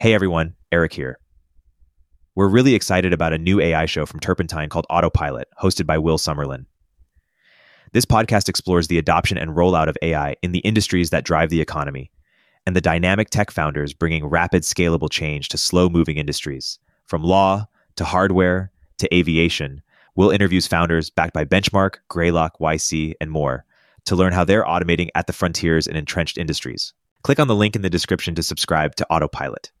Hey everyone, Eric here. We're really excited about a new AI show from Turpentine called Autopilot, hosted by Will Summerlin. This podcast explores the adoption and rollout of AI in the industries that drive the economy and the dynamic tech founders bringing rapid, scalable change to slow-moving industries. From law to hardware to aviation, Will interviews founders backed by Benchmark, Greylock, YC, and more to learn how they're automating at the frontiers in entrenched industries. Click on the link in the description to subscribe to Autopilot.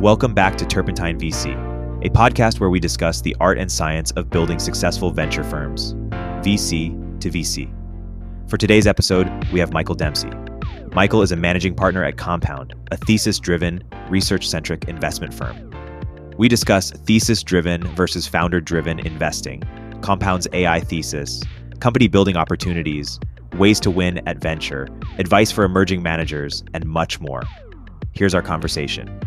Welcome back to Turpentine VC, a podcast where we discuss the art and science of building successful venture firms, VC to VC. For today's episode, we have Michael Dempsey. Michael is a managing partner at Compound, a thesis-driven, research-centric investment firm. We discuss thesis-driven versus founder-driven investing, Compound's AI thesis, company-building opportunities, ways to win at venture, advice for emerging managers, and much more. Here's our conversation.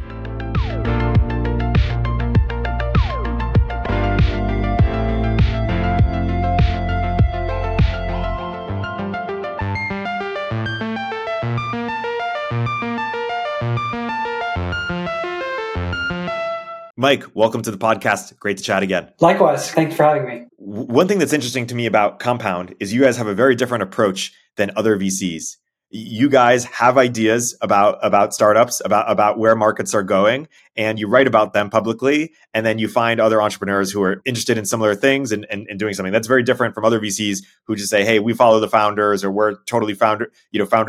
Mike, welcome to the podcast. Great to chat again. Likewise. Thanks for having me. One thing that's interesting to me about Compound is you guys have a very different approach than other VCs. You guys have ideas about startups, about where markets are going, and you write about them publicly, and then you find other entrepreneurs who are interested in similar things and doing something. That's very different from other VCs who just say, hey, we follow the founders, or we're totally founder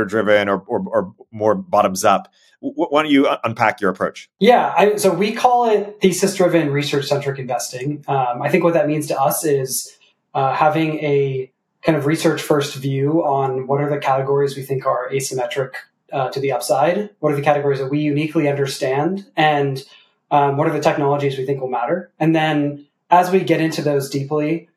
driven or more bottoms up. Why don't you unpack your approach? Yeah, so we call it thesis-driven, research-centric investing. I think what that means to us is having a kind of research-first view on what are the categories we think are asymmetric to the upside, what are the categories that we uniquely understand, and what are the technologies we think will matter. And then as we get into those deeply,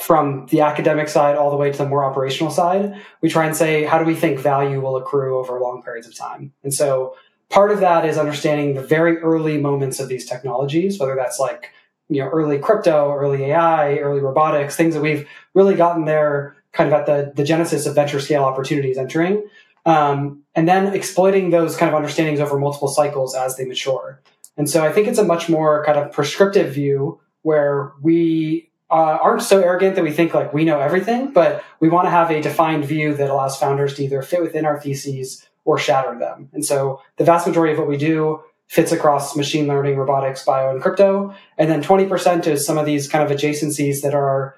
from the academic side all the way to the more operational side, we try and say, how do we think value will accrue over long periods of time? And so part of that is understanding the very early moments of these technologies, whether that's like early crypto, early AI, early robotics, things that we've really gotten there kind of at the genesis of venture scale opportunities entering. And then exploiting those kind of understandings over multiple cycles as they mature. And so I think it's a much more kind of prescriptive view where we aren't so arrogant that we think like we know everything, but we want to have a defined view that allows founders to either fit within our theses or shatter them. And so the vast majority of what we do fits across machine learning, robotics, bio, and crypto. And then 20% is some of these kind of adjacencies that are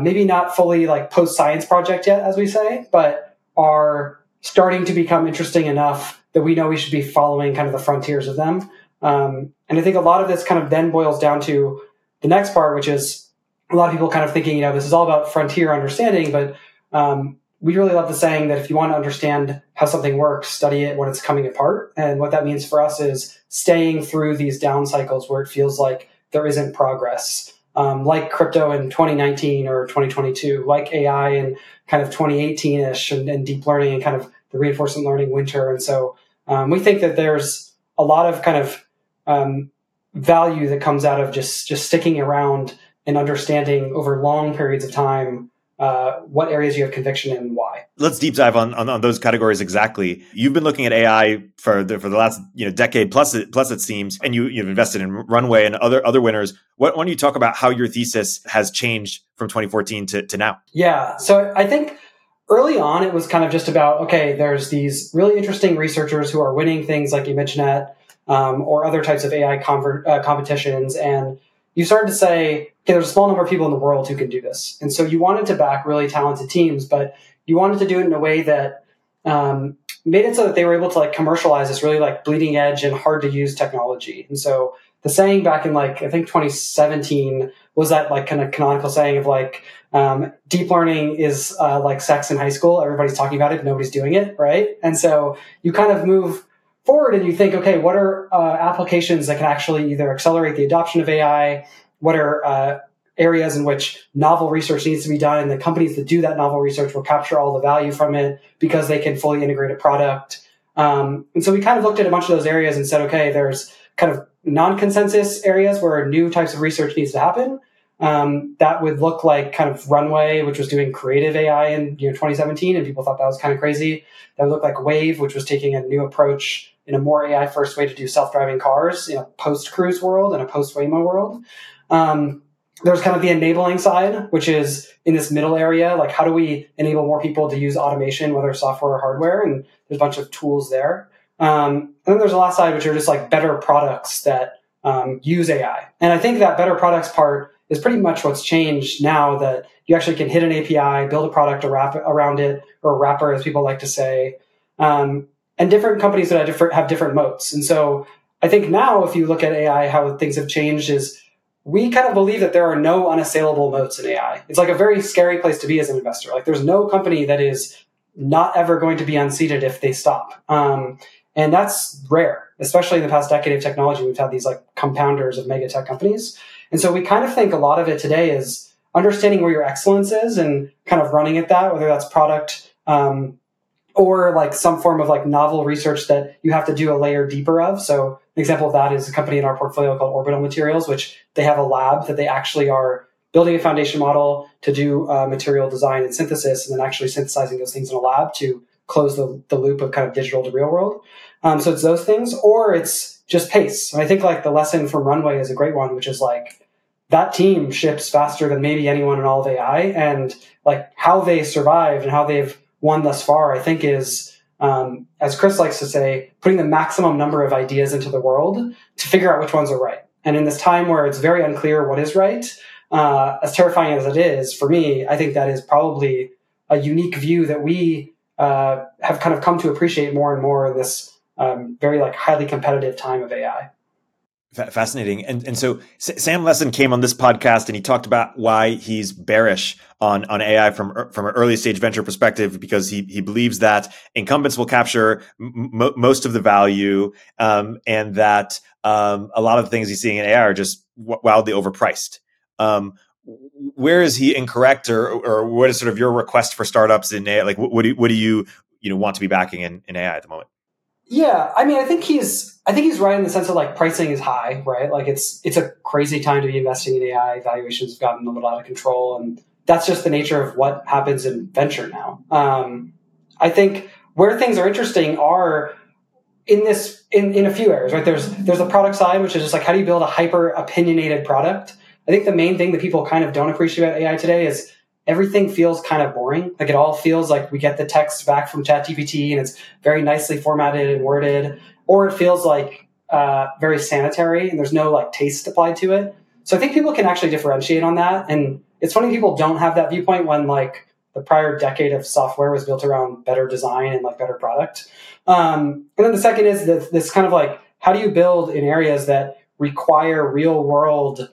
maybe not fully like post-science project yet, as we say, but are starting to become interesting enough that we know we should be following kind of the frontiers of them. And I think a lot of this kind of then boils down to the next part, which is a lot of people kind of thinking, this is all about frontier understanding, but we really love the saying that if you want to understand how something works, study it when it's coming apart. And what that means for us is staying through these down cycles where it feels like there isn't progress, like crypto in 2019 or 2022, like AI in kind of 2018-ish and deep learning and kind of the reinforcement learning winter. And so we think that there's a lot of kind of value that comes out of just sticking around and understanding over long periods of time what areas you have conviction in and why. Let's deep dive on those categories exactly. You've been looking at AI for the last decade plus it seems, and you've invested in Runway and other winners. Why don't you talk about how your thesis has changed from 2014 to now? Yeah, so I think early on it was kind of just about, okay, there's these really interesting researchers who are winning things like ImageNet or other types of AI competitions, and you started to say, okay, there's a small number of people in the world who can do this. And so you wanted to back really talented teams, but you wanted to do it in a way that made it so that they were able to like commercialize this really like bleeding edge and hard to use technology. And so the saying back in like, I think 2017 was that like kind of canonical saying of like deep learning is like sex in high school. Everybody's talking about it, but nobody's doing it, right? And so you kind of move forward and you think, okay, what are applications that can actually either accelerate the adoption of AI? What are areas in which novel research needs to be done, and the companies that do that novel research will capture all the value from it because they can fully integrate a product. And so we kind of looked at a bunch of those areas and said, okay, there's kind of non-consensus areas where new types of research needs to happen. That would look like kind of Runway, which was doing creative AI in 2017, and people thought that was kind of crazy. That would look like Wave, which was taking a new approach in a more AI-first way to do self-driving cars in a post-Cruise world and a post-Waymo world. There's kind of the enabling side, which is in this middle area, like how do we enable more people to use automation, whether software or hardware, and there's a bunch of tools there. And then there's the last side, which are just like better products that use AI. And I think that better products part is pretty much what's changed now, that you actually can hit an API, build a product around it, or a wrapper, as people like to say, and different companies that have different moats. And so I think now, if you look at AI, how things have changed is we kind of believe that there are no unassailable moats in AI. It's like a very scary place to be as an investor. Like there's no company that is not ever going to be unseated if they stop. And that's rare, especially in the past decade of technology. We've had these like compounders of mega tech companies. And so we kind of think a lot of it today is understanding where your excellence is and kind of running at that, whether that's product or like some form of like novel research that you have to do a layer deeper of. So an example of that is a company in our portfolio called Orbital Materials, which they have a lab that they actually are building a foundation model to do material design and synthesis, and then actually synthesizing those things in a lab to close the loop of kind of digital to real world. So it's those things, or it's just pace. And I think like the lesson from Runway is a great one, which is like that team ships faster than maybe anyone in all of AI, and like how they survived and how they've won thus far, I think is, as Chris likes to say, putting the maximum number of ideas into the world to figure out which ones are right. And in this time where it's very unclear what is right, as terrifying as it is, for me, I think that is probably a unique view that we have kind of come to appreciate more and more in this very like highly competitive time of AI. Fascinating. And so Sam Lessin came on this podcast and he talked about why he's bearish on AI from an early stage venture perspective, because he believes that incumbents will capture most of the value and that a lot of the things he's seeing in AI are just wildly overpriced. Where is he incorrect, or what is sort of your request for startups in AI? Like, what do you want to be backing in AI at the moment? Yeah, I mean, I think he's right in the sense of like pricing is high, right? Like it's a crazy time to be investing in AI. Valuations have gotten a little out of control, and that's just the nature of what happens in venture now. I think where things are interesting are in a few areas, right? There's the product side, which is just like how do you build a hyper opinionated product. I think the main thing that people kind of don't appreciate about AI today is everything feels kind of boring. Like it all feels like we get the text back from ChatGPT and it's very nicely formatted and worded, or it feels like very sanitary and there's no like taste applied to it. So I think people can actually differentiate on that. And it's funny, people don't have that viewpoint when like the prior decade of software was built around better design and like better product. And then the second is this kind of like, how do you build in areas that require real world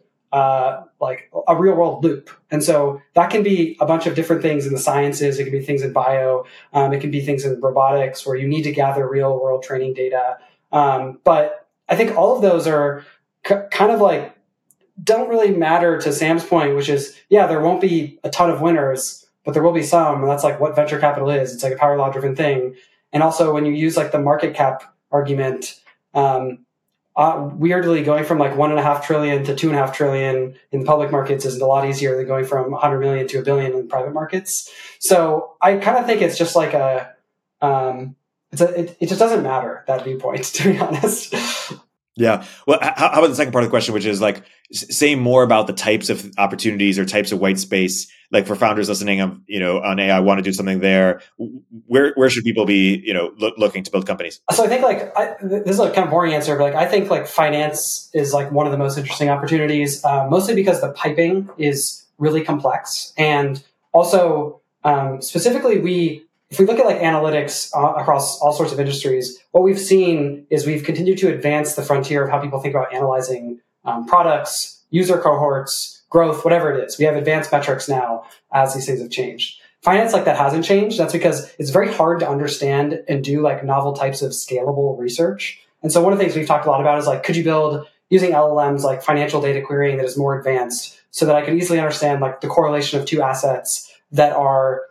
like a real world loop. And so that can be a bunch of different things in the sciences. It can be things in bio. It can be things in robotics where you need to gather real world training data. But I think all of those are kind of like, don't really matter to Sam's point, which is, yeah, there won't be a ton of winners, but there will be some. And that's like what venture capital is. It's like a power law driven thing. And also when you use like the market cap argument, weirdly, going from like $1.5 trillion to $2.5 trillion in the public markets isn't a lot easier than going from 100 million to $1 billion in private markets. So I kind of think it's just like it just doesn't matter, that viewpoint, to be honest. Yeah. Well, how about the second part of the question, which is like, say more about the types of opportunities or types of white space, like for founders listening, on AI, want to do something there. Where should people be, looking to build companies? So I think like, this is a kind of boring answer, but like, I think like finance is like one of the most interesting opportunities, mostly because the piping is really complex. And also, specifically if we look at like analytics across all sorts of industries, what we've seen is we've continued to advance the frontier of how people think about analyzing products, user cohorts, growth, whatever it is. We have advanced metrics now as these things have changed. Finance, like that hasn't changed. That's because it's very hard to understand and do like novel types of scalable research. And so one of the things we've talked a lot about is like, could you build using LLMs, like financial data querying that is more advanced, so that I could easily understand like the correlation of two assets that are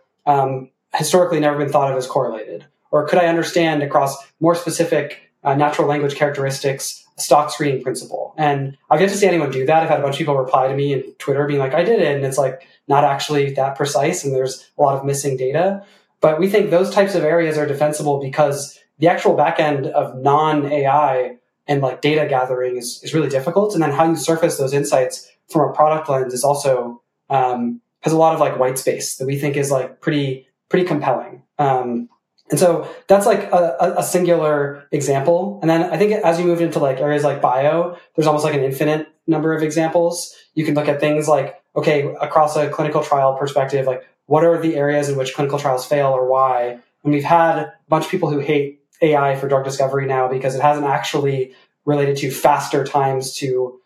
historically never been thought of as correlated? Or could I understand across more specific natural language characteristics stock screening principle. And I've yet to see anyone do that. I've had a bunch of people reply to me on Twitter being like, I did it. And it's like not actually that precise. And there's a lot of missing data. But we think those types of areas are defensible because the actual back end of non-AI and like data gathering is really difficult. And then how you surface those insights from a product lens is also has a lot of like white space that we think is like pretty compelling. And so that's like a singular example. And then I think as you move into like areas like bio, there's almost like an infinite number of examples. You can look at things like, okay, across a clinical trial perspective, like what are the areas in which clinical trials fail or why? And we've had a bunch of people who hate AI for drug discovery now because it hasn't actually related to faster times to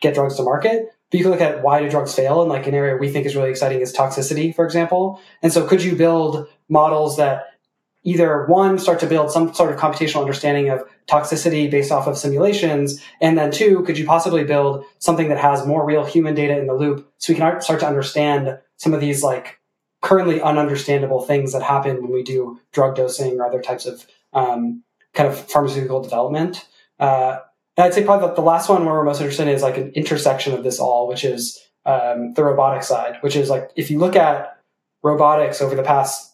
get drugs to market. But you can look at why do drugs fail, and like an area we think is really exciting is toxicity, for example. And so could you build models that either one, start to build some sort of computational understanding of toxicity based off of simulations, and then two, could you possibly build something that has more real human data in the loop so we can start to understand some of these like currently ununderstandable things that happen when we do drug dosing or other types of kind of pharmaceutical development. And I'd say probably the last one where we're most interested in is like an intersection of this all, which is the robotic side, which is like, if you look at robotics over the past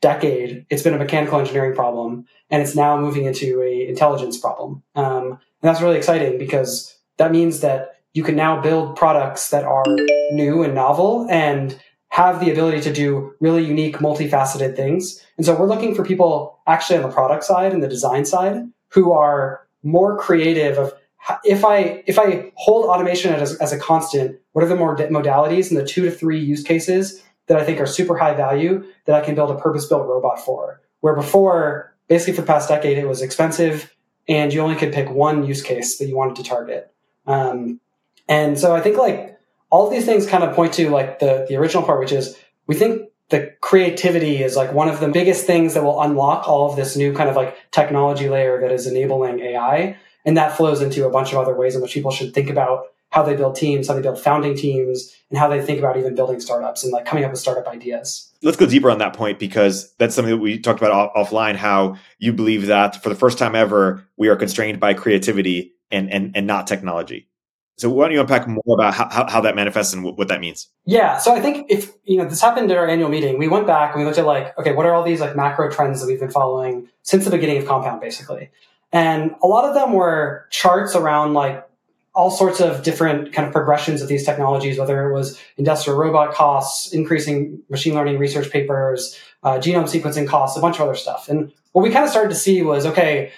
decade, it's been a mechanical engineering problem, and it's now moving into a intelligence problem. And that's really exciting because that means that you can now build products that are new and novel and have the ability to do really unique, multifaceted things. And so we're looking for people actually on the product side and the design side who are more creative of if I hold automation as a constant, what are the more modalities and the 2 to 3 use cases that I think are super high value that I can build a purpose-built robot for? Where before, basically for the past decade, it was expensive and you only could pick one use case that you wanted to target. And so I think like all of these things kind of point to like the original part, which is we think the creativity is like one of the biggest things that will unlock all of this new kind of like technology layer that is enabling AI. And that flows into a bunch of other ways in which people should think about how they build teams, how they build founding teams, and how they think about even building startups and like coming up with startup ideas. Let's go deeper on that point, because that's something that we talked about offline, how you believe that for the first time ever, we are constrained by creativity and not technology. So why don't you unpack more about how that manifests and what that means? Yeah. So I think if, this happened at our annual meeting, we went back and we looked at like, okay, what are all these like macro trends that we've been following since the beginning of Compound, basically? And a lot of them were charts around like all sorts of different kind of progressions of these technologies, whether it was industrial robot costs, increasing machine learning research papers, genome sequencing costs, a bunch of other stuff. And what we kind of started to see was, okay,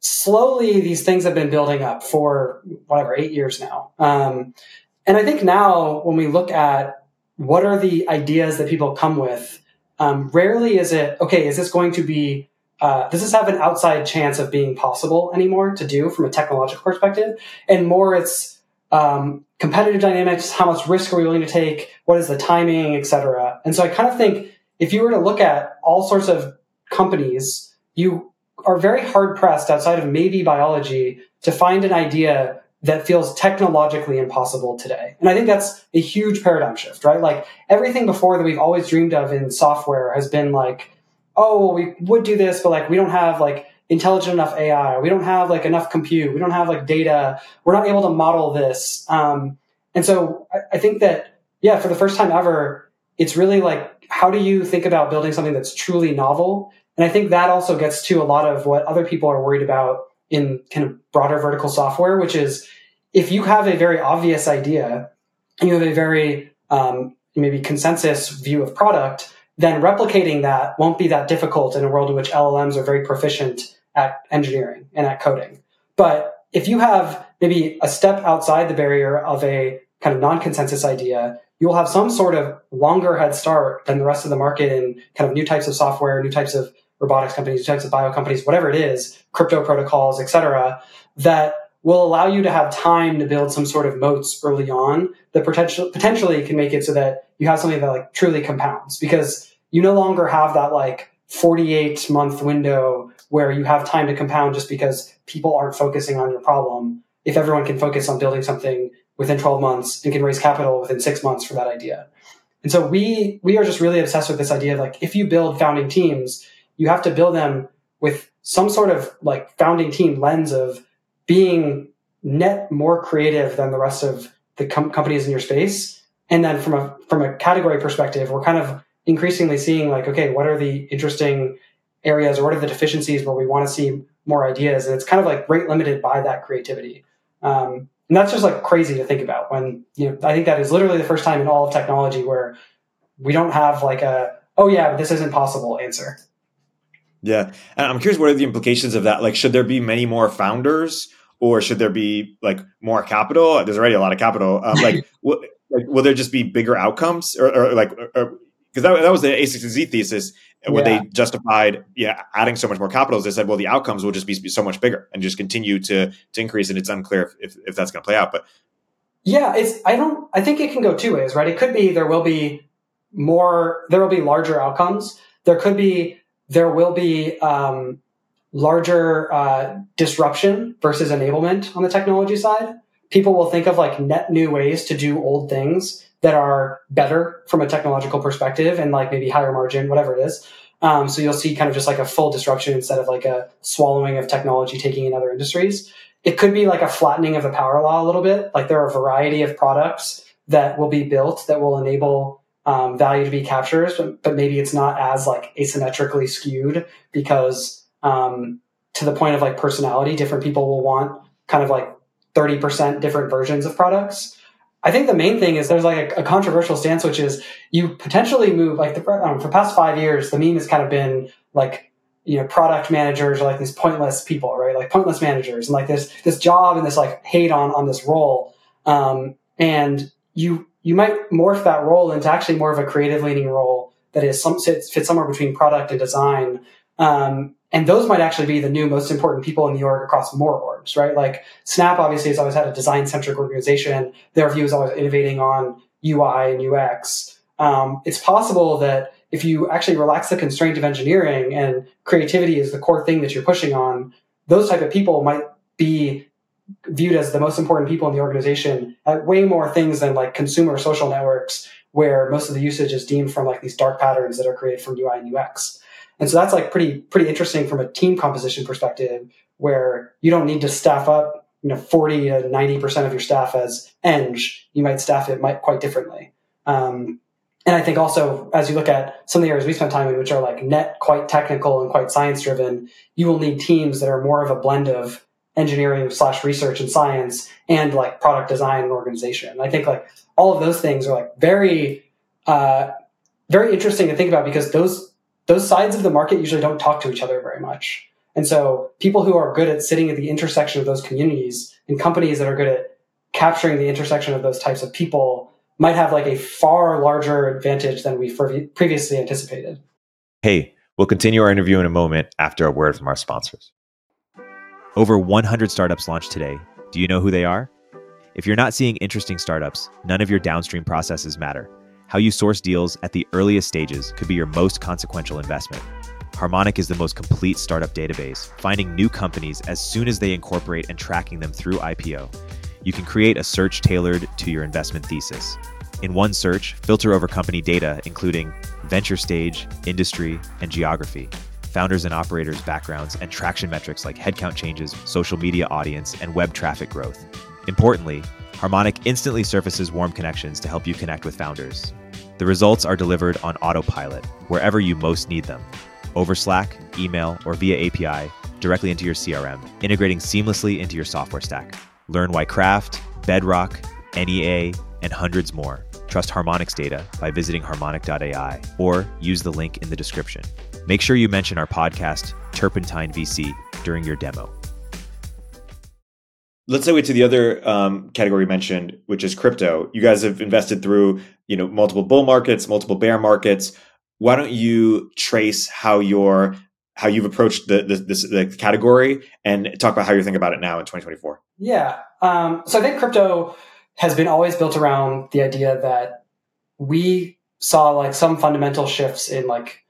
slowly these things have been building up for whatever, 8 years now. And I think now when we look at what are the ideas that people come with, rarely is it, okay, is this going to be, does this have an outside chance of being possible anymore to do from a technological perspective? And more it's competitive dynamics, how much risk are we willing to take? What is the timing, et cetera? And so I kind of think if you were to look at all sorts of companies, you are very hard-pressed outside of maybe biology to find an idea that feels technologically impossible today. And I think that's a huge paradigm shift, right? Like everything before that we've always dreamed of in software has been like, oh, well, we would do this, but like we don't have like intelligent enough AI. We don't have like enough compute. We don't have like data. We're not able to model this. And so I think that, yeah, for the first time ever, it's really like, how do you think about building something that's truly novel? And I think that also gets to a lot of what other people are worried about in kind of broader vertical software, which is if you have a very obvious idea and you have a very maybe consensus view of product, then replicating that won't be that difficult in a world in which LLMs are very proficient at engineering and at coding. But if you have maybe a step outside the barrier of a kind of non-consensus idea, you will have some sort of longer head start than the rest of the market in kind of new types of software, new types of robotics companies, types of bio companies, whatever it is, crypto protocols, et cetera, that will allow you to have time to build some sort of moats early on that potentially can make it so that you have something that like truly compounds, because you no longer have that like 48-month window where you have time to compound just because people aren't focusing on your problem. If everyone can focus on building something within 12 months and can raise capital within 6 months for that idea. And so we are just really obsessed with this idea of like, if you build founding teams, you have to build them with some sort of like founding team lens of being net more creative than the rest of the companies in your space. And then from a category perspective, we're kind of increasingly seeing like, okay, what are the interesting areas or what are the deficiencies where we want to see more ideas? And it's kind of like rate limited by that creativity. And that's just like crazy to think about when, you know, I think that is literally the first time in all of technology where we don't have like a, oh yeah, this isn't possible answer. Yeah. And I'm curious, what are the implications of that? Like, should there be many more founders or should there be like more capital? There's already a lot of capital. Will there just be bigger outcomes or because that was the A6Z thesis where they justified adding so much more capital. They said, well, the outcomes will just be so much bigger and just continue to increase. And it's unclear if that's going to play out. But yeah, I think it can go two ways, right? It could be there will be larger outcomes. There will be larger disruption versus enablement on the technology side. People will think of like net new ways to do old things that are better from a technological perspective and like maybe higher margin, whatever it is. So you'll see kind of just like a full disruption instead of like a swallowing of technology taking in other industries. It could be like a flattening of the power law a little bit. Like there are a variety of products that will be built that will enable value to be captured, but maybe it's not as like asymmetrically skewed because to the point of like personality, different people will want kind of like 30% different versions of products. I think the main thing is there's like a controversial stance, which is you potentially move like for the past 5 years, the meme has kind of been like, you know, product managers are like these pointless people, right? Like pointless managers and like this job and this like hate on this role. And you might morph that role into actually more of a creative leaning role that is fits somewhere between product and design. And those might actually be the new most important people in the org across more orgs, right? Like Snap obviously has always had a design-centric organization. Their view is always innovating on UI and UX. It's possible that if you actually relax the constraint of engineering and creativity is the core thing that you're pushing on, those type of people might be viewed as the most important people in the organization at way more things than like consumer social networks where most of the usage is deemed from like these dark patterns that are created from UI and UX. And so that's like pretty interesting from a team composition perspective, where you don't need to staff up, 40 to 90% of your staff as Eng. You might staff it quite differently. And I think also as you look at some of the areas we spent time in, which are like net quite technical and quite science driven, you will need teams that are more of a blend of engineering / research and science and like product design and organization. And I think like all of those things are like very interesting to think about because those sides of the market usually don't talk to each other very much. And so people who are good at sitting at the intersection of those communities and companies that are good at capturing the intersection of those types of people might have like a far larger advantage than we previously anticipated. Hey, we'll continue our interview in a moment after a word from our sponsors. Over 100 startups launched today. Do you know who they are? If you're not seeing interesting startups, none of your downstream processes matter. How you source deals at the earliest stages could be your most consequential investment. Harmonic is the most complete startup database, finding new companies as soon as they incorporate and tracking them through IPO. You can create a search tailored to your investment thesis. In one search, filter over company data, including venture stage, industry, and geography, founders and operators' backgrounds, and traction metrics like headcount changes, social media audience, and web traffic growth. Importantly, Harmonic instantly surfaces warm connections to help you connect with founders. The results are delivered on autopilot, wherever you most need them, over Slack, email, or via API, directly into your CRM, integrating seamlessly into your software stack. Learn why Kraft, Bedrock, NEA, and hundreds more trust Harmonic's data by visiting harmonic.ai or use the link in the description. Make sure you mention our podcast, Turpentine VC, during your demo. Let's segue to the other category mentioned, which is crypto. You guys have invested through, multiple bull markets, multiple bear markets. Why don't you trace how you've approached the category and talk about how you're thinking about it now in 2024? Yeah. So I think crypto has been always built around the idea that we saw like some fundamental shifts in like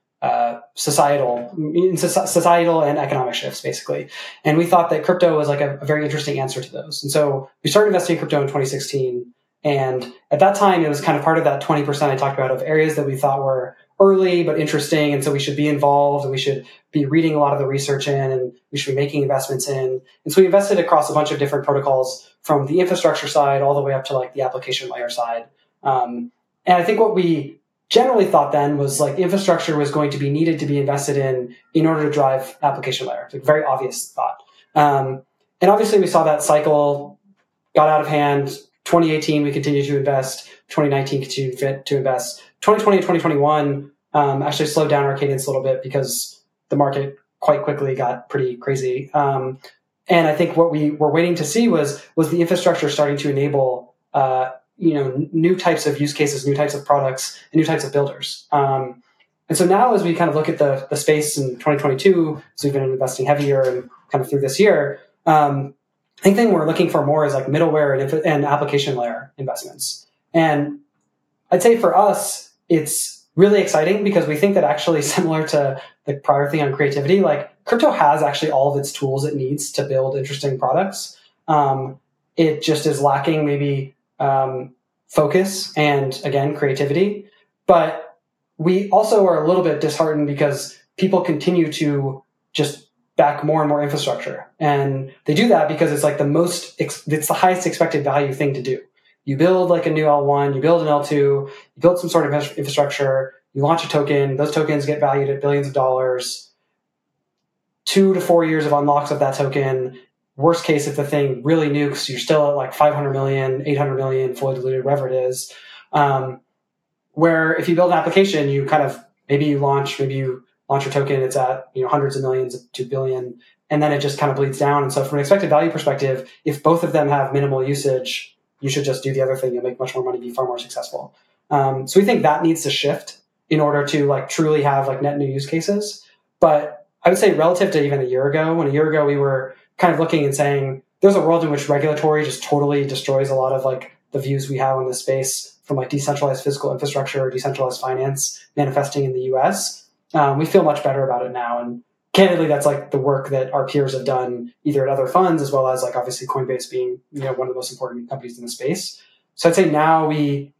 societal and economic shifts, basically. And we thought that crypto was like a very interesting answer to those. And so we started investing in crypto in 2016. And at that time, it was kind of part of that 20% I talked about of areas that we thought were early but interesting, and so we should be involved, and we should be reading a lot of the research in, and we should be making investments in. And so we invested across a bunch of different protocols from the infrastructure side all the way up to like the application layer side. And I think what we generally thought then was like infrastructure was going to be needed to be invested in order to drive application layer. It's a very obvious thought. And obviously we saw that cycle got out of hand. 2018, we continued to invest. 2019, continued to invest. 2020 and 2021 actually slowed down our cadence a little bit because the market quite quickly got pretty crazy. And I think what we were waiting to see was the infrastructure starting to enable new types of use cases, new types of products, and new types of builders. And so now as we kind of look at the space in 2022, so we've been investing heavier and kind of through this year, I think the thing we're looking for more is like middleware and application layer investments. And I'd say for us, it's really exciting because we think that actually similar to the prior thing on creativity, like crypto has actually all of its tools it needs to build interesting products. It just is lacking maybe focus and, again, creativity. But we also are a little bit disheartened because people continue to just back more and more infrastructure. And they do that because it's like it's the highest expected value thing to do. You build like a new L1, you build an L2, you build some sort of infrastructure, you launch a token, those tokens get valued at billions of dollars, 2 to 4 years of unlocks of that token. Worst case, if the thing really nukes, you're still at like 500 million, 800 million, fully diluted, whatever it is. Where if you build an application, you kind of, maybe you launch your token, it's at hundreds of millions to billion, and then it just kind of bleeds down. And so from an expected value perspective, if both of them have minimal usage, you should just do the other thing. You'll make much more money, be far more successful. So we think that needs to shift in order to like truly have like net new use cases. But I would say relative to even a year ago, we were kind of looking and saying, there's a world in which regulatory just totally destroys a lot of like the views we have on this space from like decentralized physical infrastructure or decentralized finance manifesting in the US. We feel much better about it now. And candidly, that's like the work that our peers have done either at other funds as well as like obviously Coinbase being, one of the most important companies in the space. So I'd say now we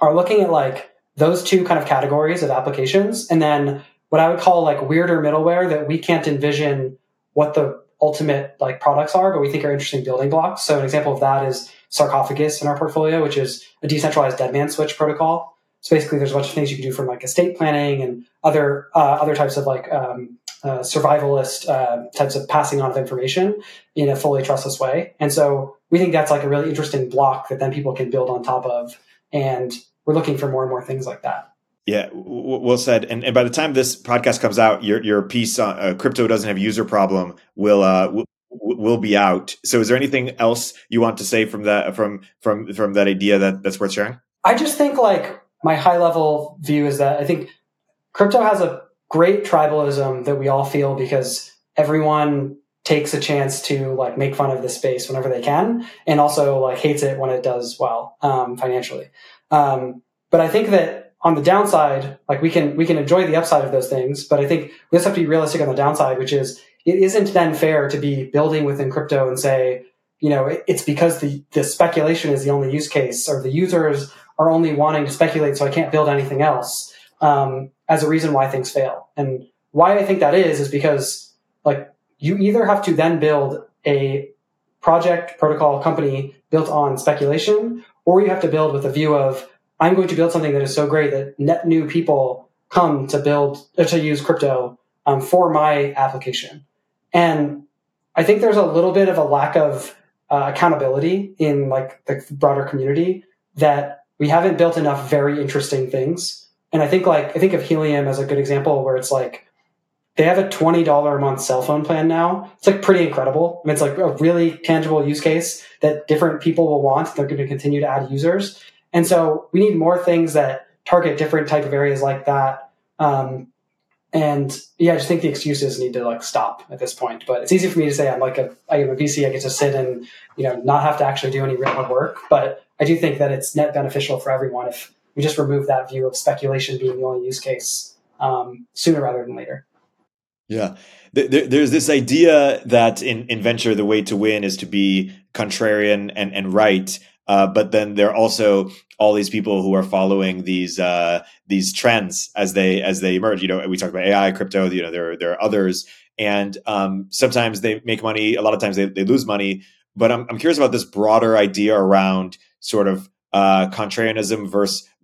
are looking at like those two kind of categories of applications. And then what I would call like weirder middleware that we can't envision what the ultimate like products are, but we think are interesting building blocks. So an example of that is Sarcophagus in our portfolio, which is a decentralized dead man switch protocol. So basically there's a bunch of things you can do from like estate planning and other types of like survivalist types of passing on of information in a fully trustless way. And so we think that's like a really interesting block that then people can build on top of. And we're looking for more and more things like that. Yeah, well said. And by the time this podcast comes out, your piece on crypto doesn't have user problem will be out. So, is there anything else you want to say from that from that idea that's worth sharing? I just think like my high level view is that I think crypto has a great tribalism that we all feel because everyone takes a chance to like make fun of the space whenever they can, and also like hates it when it does well financially. But I think that. On the downside, like we can enjoy the upside of those things, but I think we just have to be realistic on the downside, which is it isn't then fair to be building within crypto and say, it's because the speculation is the only use case or the users are only wanting to speculate, so I can't build anything else as a reason why things fail. And why I think that is because like you either have to then build a project, protocol, company built on speculation, or you have to build with a view of I'm going to build something that is so great that net new people come to build or to use crypto for my application. And I think there's a little bit of a lack of accountability in like the broader community that we haven't built enough very interesting things. And I think of Helium as a good example where it's like they have a $20 a month cell phone plan now. It's like pretty incredible. I mean, it's like a really tangible use case that different people will want. They're going to continue to add users. And so we need more things that target different type of areas like that. I just think the excuses need to like stop at this point. But it's easy for me to say I am a VC. I get to sit and not have to actually do any real hard work. But I do think that it's net beneficial for everyone if we just remove that view of speculation being the only use case sooner rather than later. Yeah. There's this idea that in venture, the way to win is to be contrarian and right. But then there are also all these people who are following these trends as they emerge. You know, we talked about AI, crypto. You know, there are others, and sometimes they make money. A lot of times they lose money. But I'm curious about this broader idea around sort of contrarianism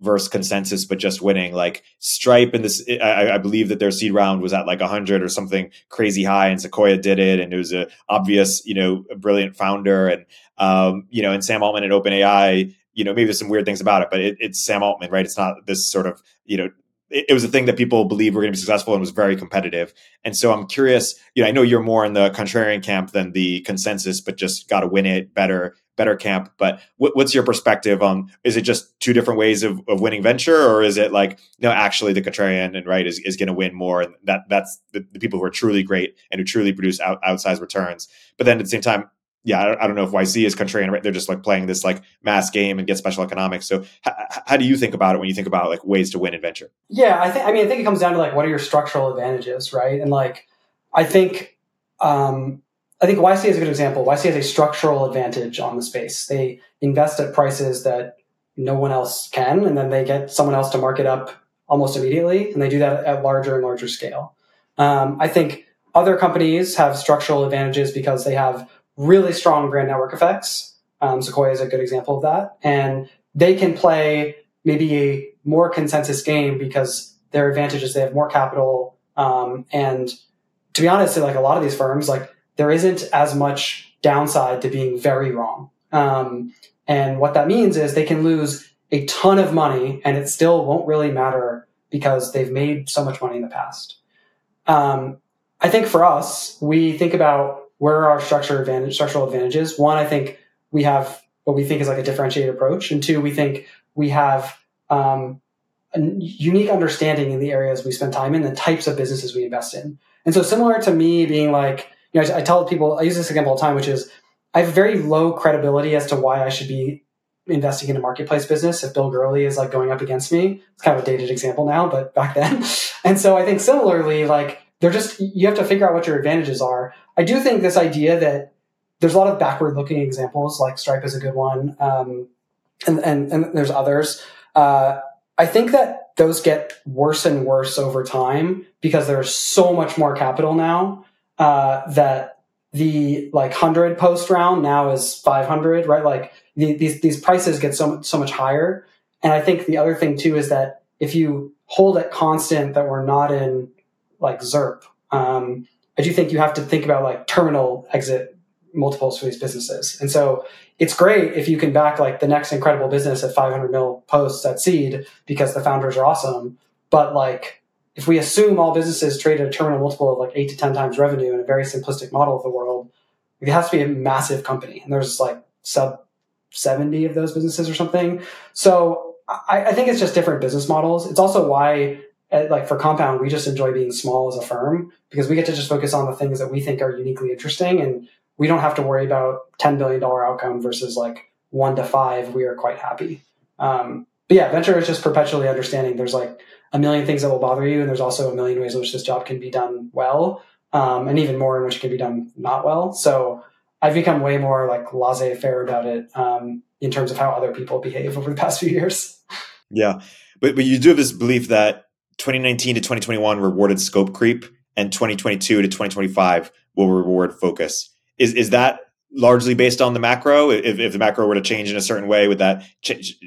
versus consensus, but just winning. Like Stripe, and this, I believe that their seed round was at like 100 or something crazy high, and Sequoia did it, and it was an obvious, you know, a brilliant founder, and you know, and Sam Altman at OpenAI. You know, maybe there's some weird things about it, but it's Sam Altman, right? It's not this sort of, you know, it was a thing that people believe were going to be successful and was very competitive. And so I'm curious, you know, I know you're more in the contrarian camp than the consensus, but just got to win it better camp. But what's your perspective on, is it just two different ways of winning venture, or is it like, no, actually the contrarian and right is going to win more, and that's the people who are truly great and who truly produce outsized returns? But then at the same time, yeah, I don't know if YC is contrarian, right? They're just like playing this like mass game and get special economics. So how do you think about it when you think about like ways to win in venture? Yeah, I think it comes down to like, what are your structural advantages, right? And like, I think YC is a good example. YC has a structural advantage on the space. They invest at prices that no one else can, and then they get someone else to mark it up almost immediately. And they do that at larger and larger scale. I think other companies have structural advantages because they have really strong brand network effects. Sequoia is a good example of that. And they can play maybe a more consensus game because their advantage is they have more capital. And to be honest, like a lot of these firms, like there isn't as much downside to being very wrong. And what that means is they can lose a ton of money and it still won't really matter because they've made so much money in the past. I think for us, we think about where are our structural advantages? One, I think we have what we think is like a differentiated approach. And two, we think we have a unique understanding in the areas we spend time in, the types of businesses we invest in. And so similar to me being like, you know, I tell people, I use this example all the time, which is I have very low credibility as to why I should be investing in a marketplace business if Bill Gurley is like going up against me. It's kind of a dated example now, but back then. And so I think similarly, like, you have to figure out what your advantages are. I do think this idea that there's a lot of backward looking examples, like Stripe is a good one. And there's others. I think that those get worse and worse over time because there's so much more capital now, that the like 100 post round now is 500, right? Like these prices get so much higher. And I think the other thing too, is that if you hold it constant, that we're not in like ZIRP. I do think you have to think about like terminal exit multiples for these businesses. And so it's great if you can back like the next incredible business at 500 mil posts at seed because the founders are awesome. But like, if we assume all businesses trade at a terminal multiple of like 8 to 10 times revenue in a very simplistic model of the world, it has to be a massive company. And there's like sub 70 of those businesses or something. So I think it's just different business models. It's also why, like for Compound, we just enjoy being small as a firm because we get to just focus on the things that we think are uniquely interesting, and we don't have to worry about $10 billion outcome versus like 1 to 5. We are quite happy. But yeah, venture is just perpetually understanding there's like a million things that will bother you, and there's also a million ways in which this job can be done well, and even more in which it can be done not well. So I've become way more like laissez-faire about it in terms of how other people behave over the past few years. Yeah, but you do have this belief that 2019 to 2021 rewarded scope creep, and 2022 to 2025 will reward focus. Is that largely based on the macro? If the macro were to change in a certain way, would that change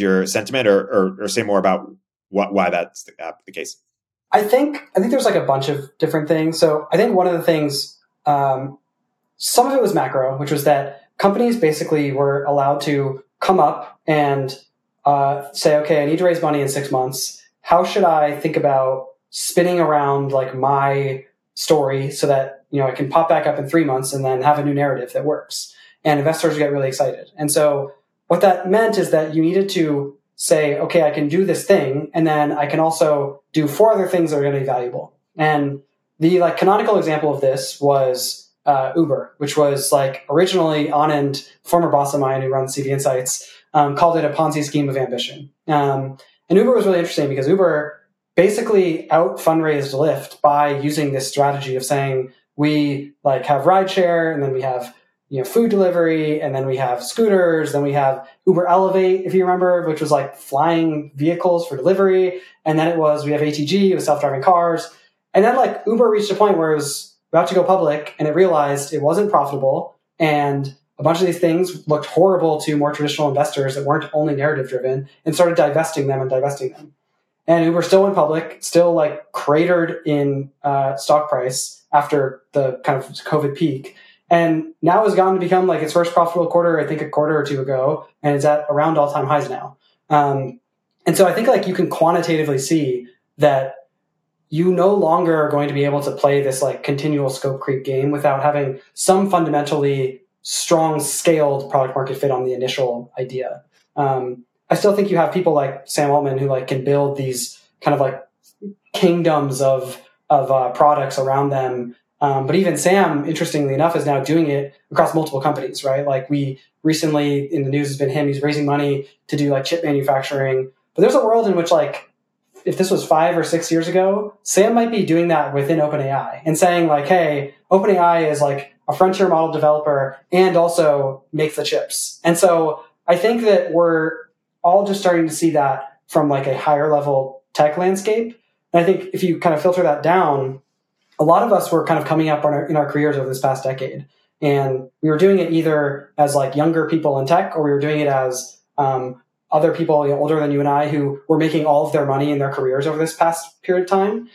your sentiment, or say more about why that's the case? I think there's like a bunch of different things. So I think one of the things, some of it was macro, which was that companies basically were allowed to come up and say, okay, I need to raise money in 6 months. How should I think about spinning around like my story so that, you know, I can pop back up in 3 months and then have a new narrative that works? And investors get really excited. And so what that meant is that you needed to say, okay, I can do this thing, and then I can also do 4 other things that are going to be valuable. And the like canonical example of this was Uber, which was like originally Anand, former boss of mine who runs CV Insights, called it a Ponzi scheme of ambition. And Uber was really interesting because Uber basically out-fundraised Lyft by using this strategy of saying, we like have rideshare, and then we have food delivery, and then we have scooters, then we have Uber Elevate, if you remember, which was like flying vehicles for delivery. And then we have ATG, it was self-driving cars. And then like Uber reached a point where it was about to go public and it realized it wasn't profitable. And a bunch of these things looked horrible to more traditional investors that weren't only narrative driven, and started divesting them. And Uber still went public, still like cratered in stock price after the kind of COVID peak. And now has gone to become like its first profitable quarter, I think a quarter or two ago, and it's at around all-time highs now. And so I think like you can quantitatively see that you no longer are going to be able to play this like continual scope creep game without having some fundamentally strong scaled product market fit on the initial idea. I still think you have people like Sam Altman who like can build these kind of like kingdoms of products around them. But even Sam, interestingly enough, is now doing it across multiple companies, right? Like we recently in the news has been him. He's raising money to do like chip manufacturing. But there's a world in which like if this was 5 or 6 years ago, Sam might be doing that within OpenAI and saying like, hey, OpenAI is like a frontier model developer and also makes the chips. And so I think that we're all just starting to see that from like a higher level tech landscape. And I think if you kind of filter that down, a lot of us were kind of coming up in our careers over this past decade. And we were doing it either as like younger people in tech, or we were doing it as other people older than you and I who were making all of their money in their careers over this past period of time.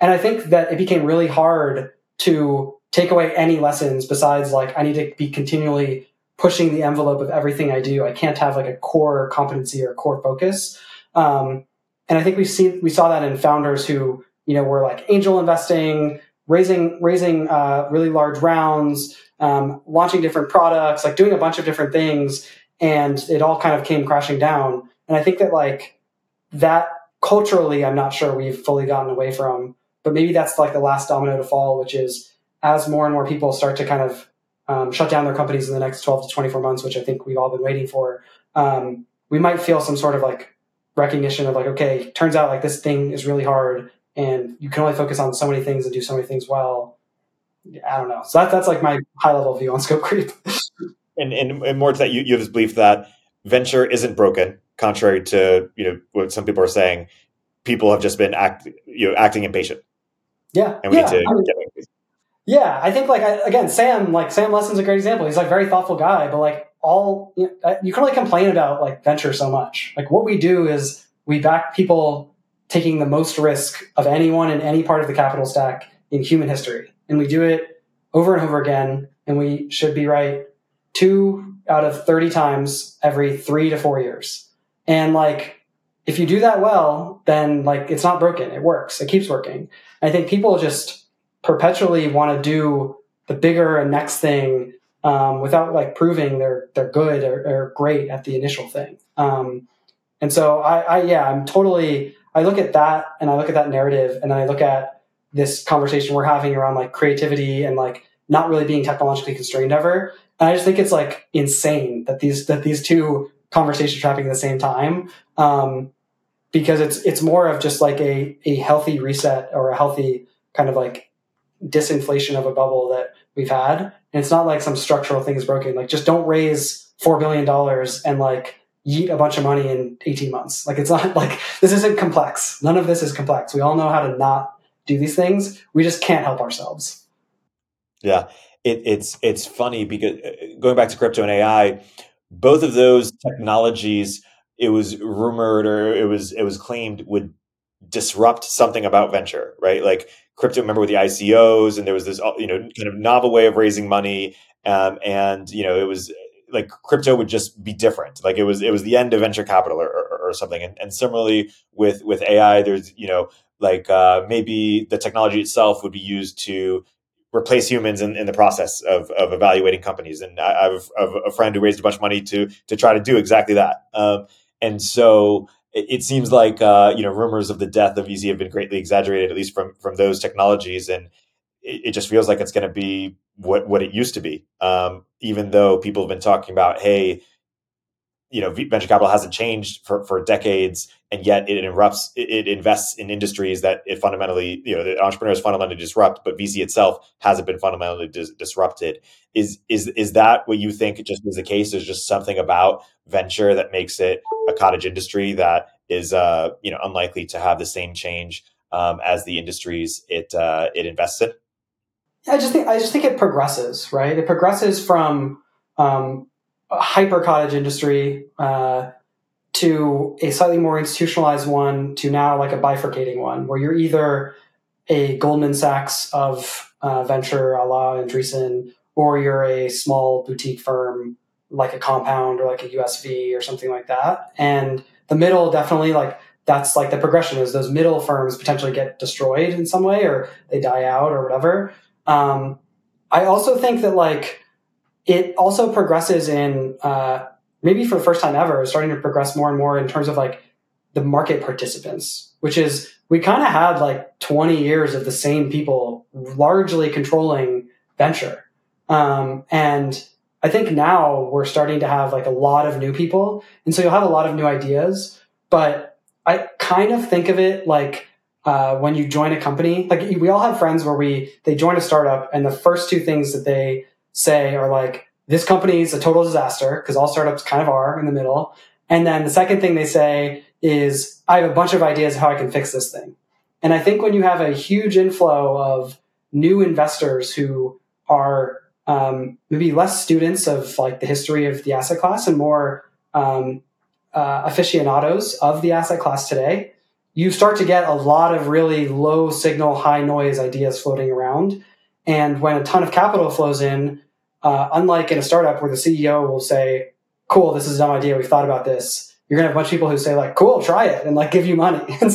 And I think that it became really hard to take away any lessons besides like, I need to be continually pushing the envelope of everything I do. I can't have like a core competency or core focus. And I think we saw that in founders who, were like angel investing, raising really large rounds, launching different products, like doing a bunch of different things, and it all kind of came crashing down. And I think that like that culturally, I'm not sure we've fully gotten away from, but maybe that's like the last domino to fall, which is as more and more people start to kind of shut down their companies in the next 12 to 24 months, which I think we've all been waiting for, we might feel some sort of like recognition of like, okay, turns out like this thing is really hard. And you can only focus on so many things and do so many things well. I don't know. So that's like my high level view on scope creep. and more to that, you have this belief that venture isn't broken, contrary to what some people are saying. People have just been acting impatient. Yeah, and we need to get it. Yeah, I think Sam Lessin's a great example. He's like a very thoughtful guy, but like you can only complain about like venture so much. Like what we do is we back people taking the most risk of anyone in any part of the capital stack in human history. And we do it over and over again. And we should be right 2 out of 30 times every 3 to 4 years. And like, if you do that well, then like, it's not broken. It works. It keeps working. I think people just perpetually want to do the bigger and next thing without like proving they're good or great at the initial thing. And so I look at that and I look at that narrative, and then I look at this conversation we're having around like creativity and like not really being technologically constrained ever. And I just think it's like insane that these two conversations are happening at the same time, because it's more of just like a healthy reset or a healthy kind of like disinflation of a bubble that we've had. And it's not like some structural thing is broken. Like just don't raise $4 billion and like yeet a bunch of money in 18 months. Like it's not like this isn't complex. None of this is complex. We all know how to not do these things. We just can't help ourselves. Yeah. It's funny because going back to crypto and AI, both of those technologies, it was rumored or it was claimed would disrupt something about venture, right? Like crypto, remember with the ICOs, and there was this, kind of novel way of raising money. It was like crypto would just be different. Like it was the end of venture capital or something. And similarly with AI, there's, maybe the technology itself would be used to replace humans in the process of evaluating companies. And I have a friend who raised a bunch of money to try to do exactly that. And so it seems like, rumors of the death of VC have been greatly exaggerated, at least from those technologies. And it just feels like it's going to be what it used to be, even though people have been talking about, hey, you know, venture capital hasn't changed for decades, and yet it invests in industries that it fundamentally, you know, the entrepreneurs fundamentally disrupt, but VC itself hasn't been fundamentally disrupted. Is that what you think just is the case? There's just something about venture that makes it a cottage industry that is, you know, unlikely to have the same change as the industries it invests in? I just think it progresses, right? It progresses from a hyper cottage industry to a slightly more institutionalized one, to now like a bifurcating one, where you're either a Goldman Sachs of venture, a la Andreessen, or you're a small boutique firm like a Compound or like a USV or something like that. And the middle, definitely, like that's like the progression is those middle firms potentially get destroyed in some way, or they die out or whatever. I also think that like it also progresses in maybe for the first time ever, starting to progress more and more in terms of like the market participants, which is we kind of had like 20 years of the same people largely controlling venture. And I think now we're starting to have like a lot of new people. And so you'll have a lot of new ideas, but I kind of think of it like when you join a company, like we all have friends where they join a startup and the first two things that they say are like, this company is a total disaster, because all startups kind of are in the middle. And then the second thing they say is, I have a bunch of ideas of how I can fix this thing. And I think when you have a huge inflow of new investors who are maybe less students of like the history of the asset class and more aficionados of the asset class today, you start to get a lot of really low signal, high noise ideas floating around. And when a ton of capital flows in, unlike in a startup where the CEO will say, cool, this is a dumb idea, we've thought about this, you're going to have a bunch of people who say like, cool, try it, and like give you money. And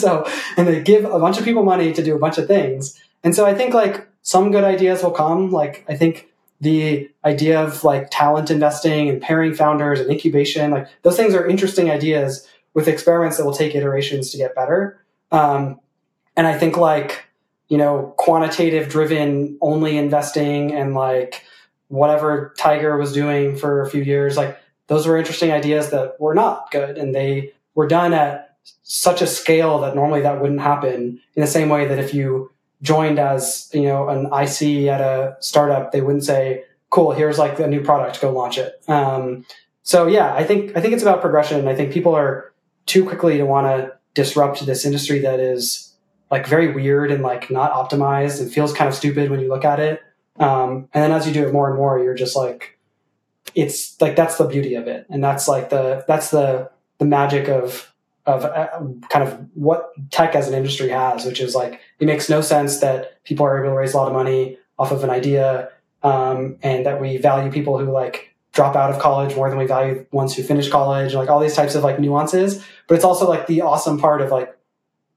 they give a bunch of people money to do a bunch of things. And so I think like some good ideas will come. Like I think the idea of like talent investing and pairing founders and incubation, like those things are interesting ideas with experiments that will take iterations to get better. And I think like, you know, quantitative driven only investing and like whatever Tiger was doing for a few years, like those were interesting ideas that were not good. And they were done at such a scale that normally that wouldn't happen, in the same way that if you joined as, you know, an IC at a startup, they wouldn't say, cool, here's like a new product, go launch it. So yeah, I think it's about progression. I think people are too quickly to want to disrupt this industry that is like very weird and like not optimized and feels kind of stupid when you look at it. And then as you do it more and more, you're just like, it's like, that's the beauty of it. And that's like the magic of kind of what tech as an industry has, which is like, it makes no sense that people are able to raise a lot of money off of an idea. And that we value people who like drop out of college more than we value ones who finish college, like all these types of like nuances. But it's also like the awesome part of like,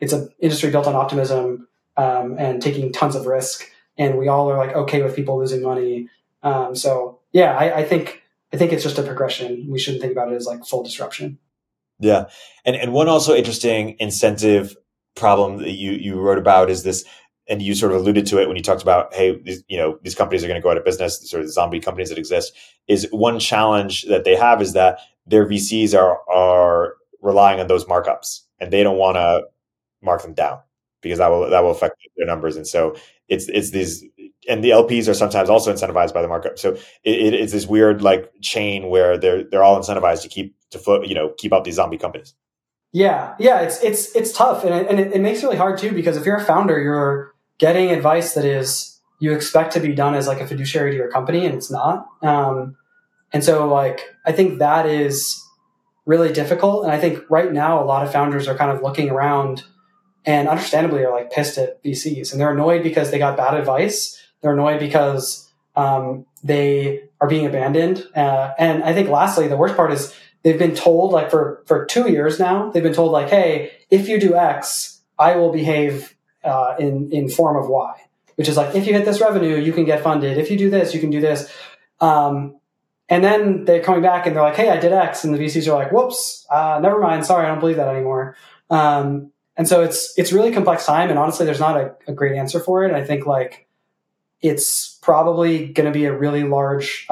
it's an industry built on optimism, and taking tons of risk. And we all are like okay with people losing money. So yeah, I think it's just a progression. We shouldn't think about it as like full disruption. Yeah, and one also interesting incentive problem that you wrote about is this, and you sort of alluded to it when you talked about, hey, these companies are going to go out of business, sort of the zombie companies that exist. Is one challenge that they have is that their VCs are relying on those markups, and they don't want to mark them down, because that will affect their numbers. And so it's these, and the LPs are sometimes also incentivized by the markup. So it's this weird like chain where they're all incentivized to keep up these zombie companies. Yeah. It's tough. And it makes it really hard too, because if you're a founder, you're getting advice that is, you expect to be done as like a fiduciary to your company, and it's not. And so like, I think that is really difficult. And I think right now, a lot of founders are kind of looking around and understandably are like pissed at VCs, and they're annoyed because they got bad advice. They're annoyed because they are being abandoned. And I think lastly, the worst part is they've been told like for 2 years now, they've been told like, hey, if you do X, I will behave in form of Y, which is like, if you hit this revenue, you can get funded. If you do this, you can do this. And then they're coming back and they're like, hey, I did X. And the VCs are like, whoops, never mind. Sorry, I don't believe that anymore. And so it's really complex time. And honestly, there's not a great answer for it. I think like it's probably going to be a really large,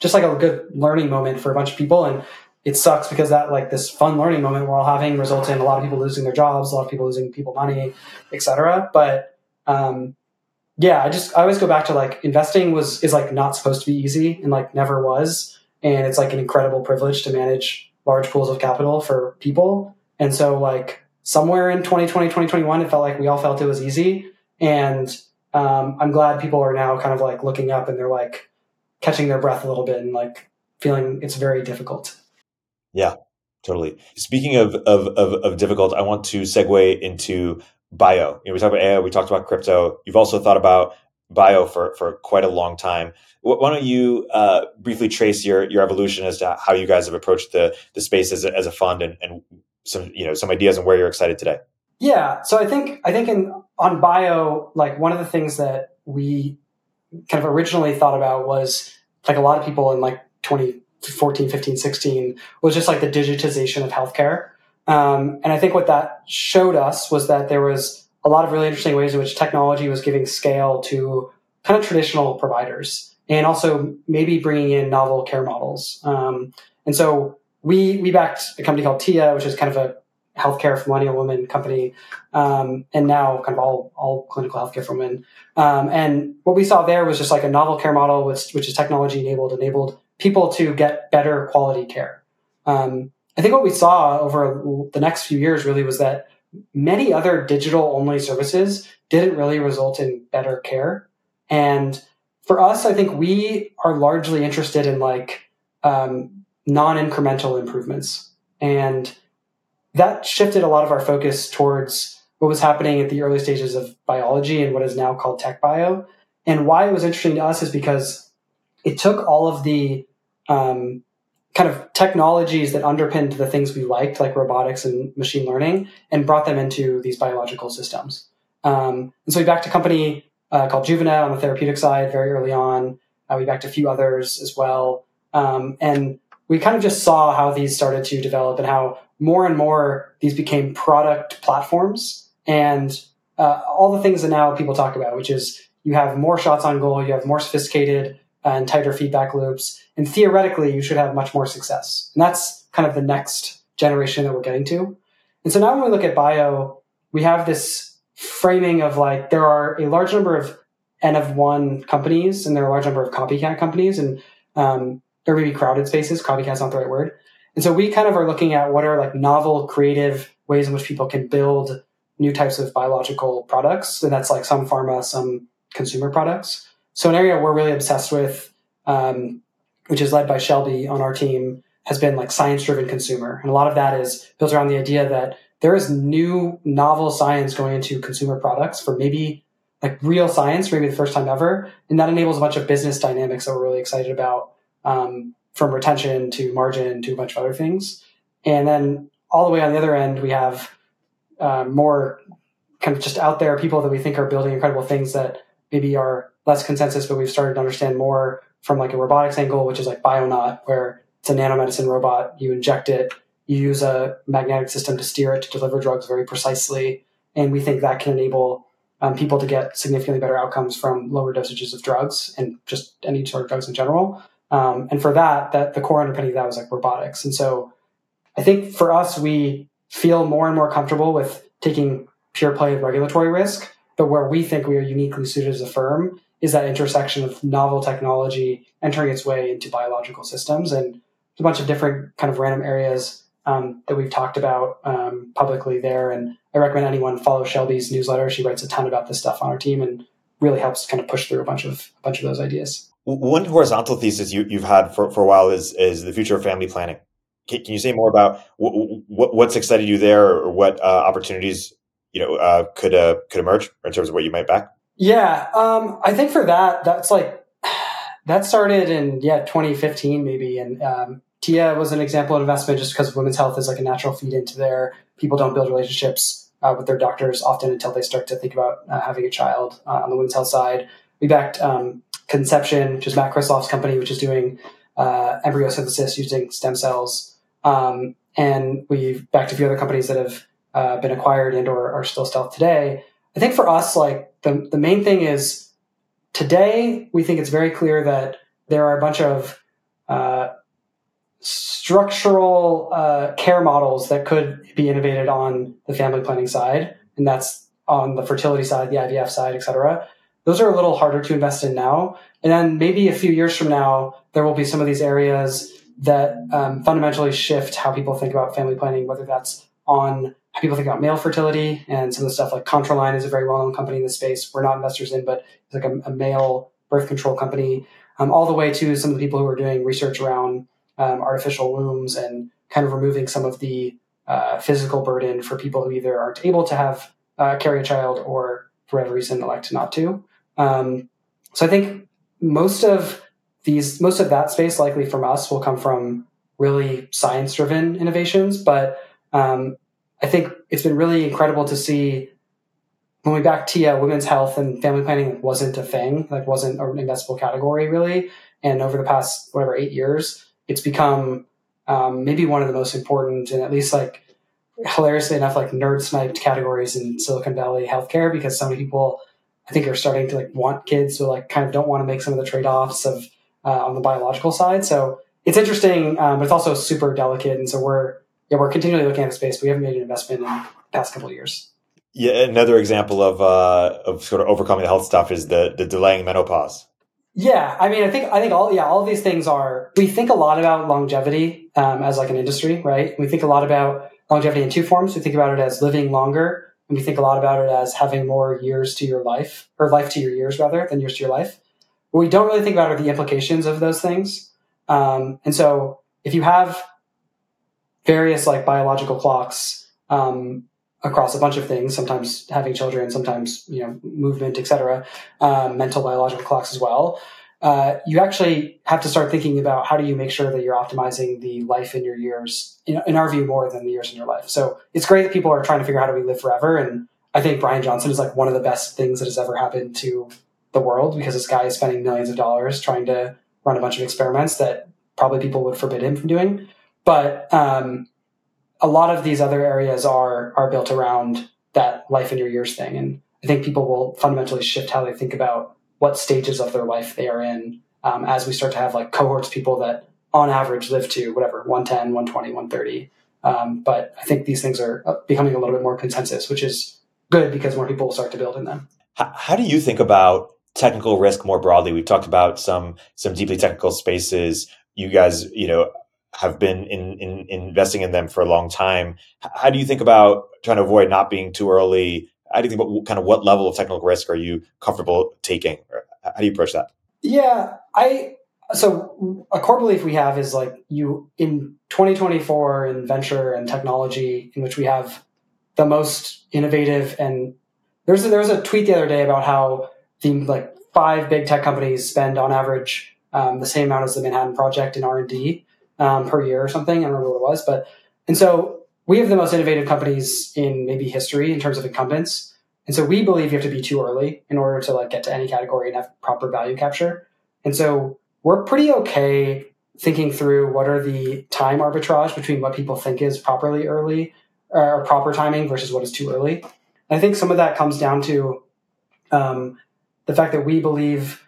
just like a good learning moment for a bunch of people. And it sucks because that like this fun learning moment we're all having resulted in a lot of people losing their jobs, a lot of people losing people money, et cetera. But yeah, I always go back to like investing is like not supposed to be easy and like never was. And it's like an incredible privilege to manage large pools of capital for people. And so like somewhere in 2020, 2021, it felt like we all felt it was easy. And I'm glad people are now kind of like looking up and they're like catching their breath a little bit and like feeling it's very difficult. Yeah, totally. Speaking of difficult, I want to segue into bio. You know, we talked about AI, we talked about crypto. You've also thought about bio for quite a long time. Why don't you briefly trace your evolution as to how you guys have approached the space as a fund and some, you know, some ideas on where you're excited today? Yeah. So I think on bio, like one of the things that we kind of originally thought about was like a lot of people in like 2014, 15, 16 was just like the digitization of healthcare. And I think what that showed us was that there was a lot of really interesting ways in which technology was giving scale to kind of traditional providers and also maybe bringing in novel care models. And so we backed a company called Tia, which is kind of a healthcare for millennial women company, and now kind of all clinical healthcare for women. And what we saw there was just like a novel care model, which is technology enabled people to get better quality care. I think what we saw over the next few years really was that many other digital only services didn't really result in better care. And for us, I think we are largely interested in like non-incremental improvements. And that shifted a lot of our focus towards what was happening at the early stages of biology and what is now called tech bio. And why it was interesting to us is because it took all of the kind of technologies that underpinned the things we liked, like robotics and machine learning, and brought them into these biological systems. And so we backed a company called Juvena on the therapeutic side very early on. We backed a few others as well. And we kind of just saw how these started to develop and how more and more these became product platforms and all the things that now people talk about, which is you have more shots on goal, you have more sophisticated and tighter feedback loops, and theoretically you should have much more success. And that's kind of the next generation that we're getting to. And so now when we look at bio, we have this framing of like there are a large number of N of one companies and there are a large number of copycat companies, and there may be crowded spaces. Copycat's not the right word. And so we kind of are looking at what are like novel, creative ways in which people can build new types of biological products. And that's like some pharma, some consumer products. So an area we're really obsessed with, which is led by Shelby on our team, has been like science-driven consumer. And a lot of that is built around the idea that there is new, novel science going into consumer products for maybe like real science, maybe the first time ever. And that enables a bunch of business dynamics that we're really excited about. From retention to margin to a bunch of other things. And then all the way on the other end, we have more kind of just out there people that we think are building incredible things that maybe are less consensus, but we've started to understand more from like a robotics angle, which is like Bionaut, where it's a nanomedicine robot. You inject it, you use a magnetic system to steer it to deliver drugs very precisely. And we think that can enable people to get significantly better outcomes from lower dosages of drugs and just any sort of drugs in general. And for that the core underpinning of that was like robotics. And so I think for us, we feel more and more comfortable with taking pure play of regulatory risk, but where we think we are uniquely suited as a firm is that intersection of novel technology entering its way into biological systems. And a bunch of different kind of random areas that we've talked about publicly there. And I recommend anyone follow Shelby's newsletter. She writes a ton about this stuff on her team and really helps kind of push through a bunch of those ideas. One horizontal thesis you've had for a while is the future of family planning. Can you say more about what's excited you there, or what opportunities could emerge in terms of what you might back? Yeah, I think for that started in 2015 maybe, and Tia was an example of investment just because women's health is like a natural feed into there. People don't build relationships with their doctors often until they start to think about having a child. On the women's health side, we backed Conception, which is Matt Krisloff's company, which is doing embryo synthesis using stem cells. And we've backed a few other companies that have been acquired and or are still stealth today. I think for us, like the main thing is today, we think it's very clear that there are a bunch of structural care models that could be innovated on the family planning side, and that's on the fertility side, the IVF side, et cetera. Those are a little harder to invest in now. And then maybe a few years from now, there will be some of these areas that fundamentally shift how people think about family planning, whether that's on how people think about male fertility and some of the stuff like Contraline is a very well-known company in the space. We're not investors in, but it's like a male birth control company, all the way to some of the people who are doing research around artificial wombs and kind of removing some of the physical burden for people who either aren't able to have carry a child or for whatever reason elect not to. So I think most of that space likely from us will come from really science-driven innovations. But I think it's been really incredible to see when we backed Tia, women's health and family planning wasn't a thing, wasn't an investable category really. And over the past, 8 years, it's become maybe one of the most important and at least hilariously enough, nerd-sniped categories in Silicon Valley healthcare, because so many people I think are starting to want kids, so kind of don't want to make some of the trade-offs of on the biological side. So it's interesting, but it's also super delicate. And so we're continually looking at the space, but we haven't made an investment in the past couple of years. Yeah, another example of sort of overcoming the health stuff is the delaying menopause. Yeah, I mean, I think all of these things are. We think a lot about longevity as an industry, right? We think a lot about longevity in two forms. We think about it as living longer, and we think a lot about it as having more years to your life, or life to your years rather than years to your life. What we don't really think about are the implications of those things. And so if you have various biological clocks across a bunch of things, sometimes having children, sometimes, movement, et cetera, mental biological clocks as well, you actually have to start thinking about how do you make sure that you're optimizing the life in your years, in our view, more than the years in your life. So it's great that people are trying to figure out how do we live forever. And I think Brian Johnson is one of the best things that has ever happened to the world, because this guy is spending millions of dollars trying to run a bunch of experiments that probably people would forbid him from doing. But a lot of these other areas are built around that life in your years thing. And I think people will fundamentally shift how they think about what stages of their life they are in, as we start to have cohorts of people that on average live to whatever, 110, 120, 130. But I think these things are becoming a little bit more consensus, which is good because more people will start to build in them. How do you think about technical risk more broadly? We've talked about some deeply technical spaces. You guys, have been in investing in them for a long time. How do you think about trying to avoid not being too early? How do you think about what level of technical risk are you comfortable taking? How do you approach that? Yeah, so a core belief we have is in 2024 in venture and technology, in which we have the most innovative, and there was a tweet the other day about how the 5 big tech companies spend on average the same amount as the Manhattan Project in R&D per year or something. I don't remember what it was, so we have the most innovative companies in maybe history in terms of incumbents. And so we believe you have to be too early in order to get to any category and have proper value capture. And so we're pretty okay thinking through what are the time arbitrage between what people think is properly early or proper timing versus what is too early. And I think some of that comes down to the fact that we believe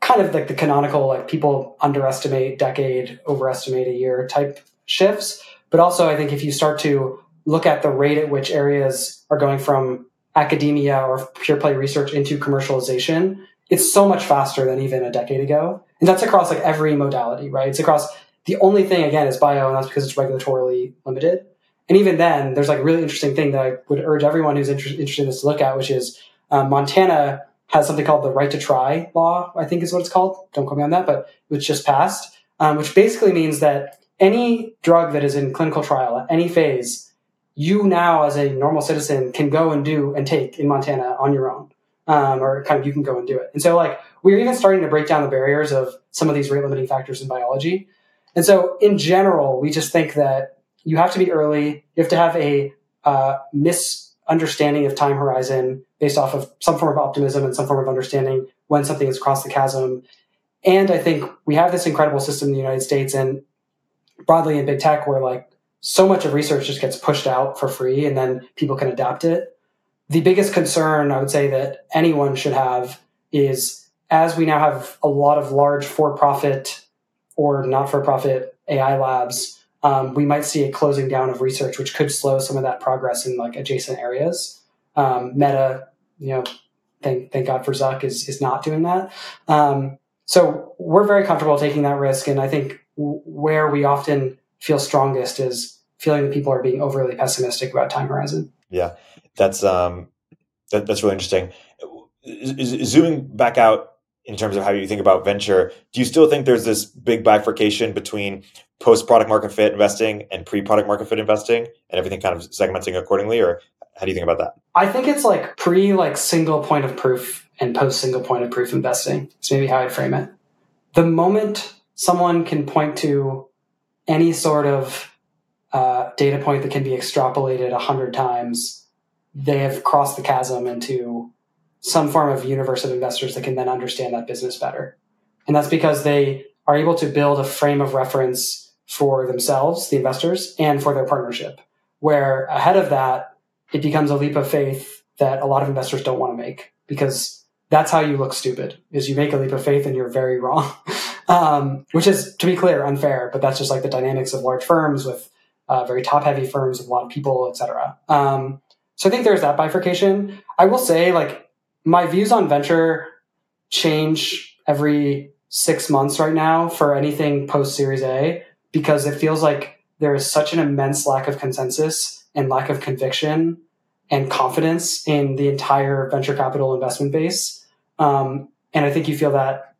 kind of the canonical, people underestimate decade, overestimate a year type shifts. But also, I think if you start to look at the rate at which areas are going from academia or pure play research into commercialization, it's so much faster than even a decade ago. And that's across every modality, right? It's across the only thing, again, is bio, and that's because it's regulatorily limited. And even then, there's a really interesting thing that I would urge everyone who's interested in this to look at, which is Montana has something called the right to try law, I think is what it's called. Don't quote me on that, but which just passed, which basically means that any drug that is in clinical trial at any phase, you now as a normal citizen can go and do and take in Montana on your own, or kind of you can go and do it. And so we're even starting to break down the barriers of some of these rate limiting factors in biology. And so in general, we just think that you have to be early. You have to have a misunderstanding of time horizon based off of some form of optimism and some form of understanding when something has crossed the chasm. And I think we have this incredible system in the United States and broadly in big tech where so much of research just gets pushed out for free and then people can adapt it. The biggest concern I would say that anyone should have is as we now have a lot of large for-profit or not-for-profit AI labs, we might see a closing down of research, which could slow some of that progress in like adjacent areas. Meta, you know, thank God for Zuck is not doing that. So we're very comfortable taking that risk. And I think where we often feel strongest is feeling that people are being overly pessimistic about time horizon. Yeah, that's really interesting. Zooming back out in terms of how you think about venture, do you still think there's this big bifurcation between post-product market fit investing and pre-product market fit investing and everything kind of segmenting accordingly? Or how do you think about that? I think it's like single point of proof and post single point of proof investing. It's maybe how I'd frame it. The moment someone can point to any sort of data point that can be extrapolated 100 times, they have crossed the chasm into some form of universe of investors that can then understand that business better. And that's because they are able to build a frame of reference for themselves, the investors, and for their partnership, where ahead of that, it becomes a leap of faith that a lot of investors don't want to make, because that's how you look stupid, is you make a leap of faith and you're very wrong, which is, to be clear, unfair, but that's just like the dynamics of large firms with very top-heavy firms with a lot of people, et cetera. So I think there's that bifurcation. I will say, like, my views on venture change every 6 months right now for anything post-Series A, because it feels like there is such an immense lack of consensus and lack of conviction and confidence in the entire venture capital investment base. And I think you feel that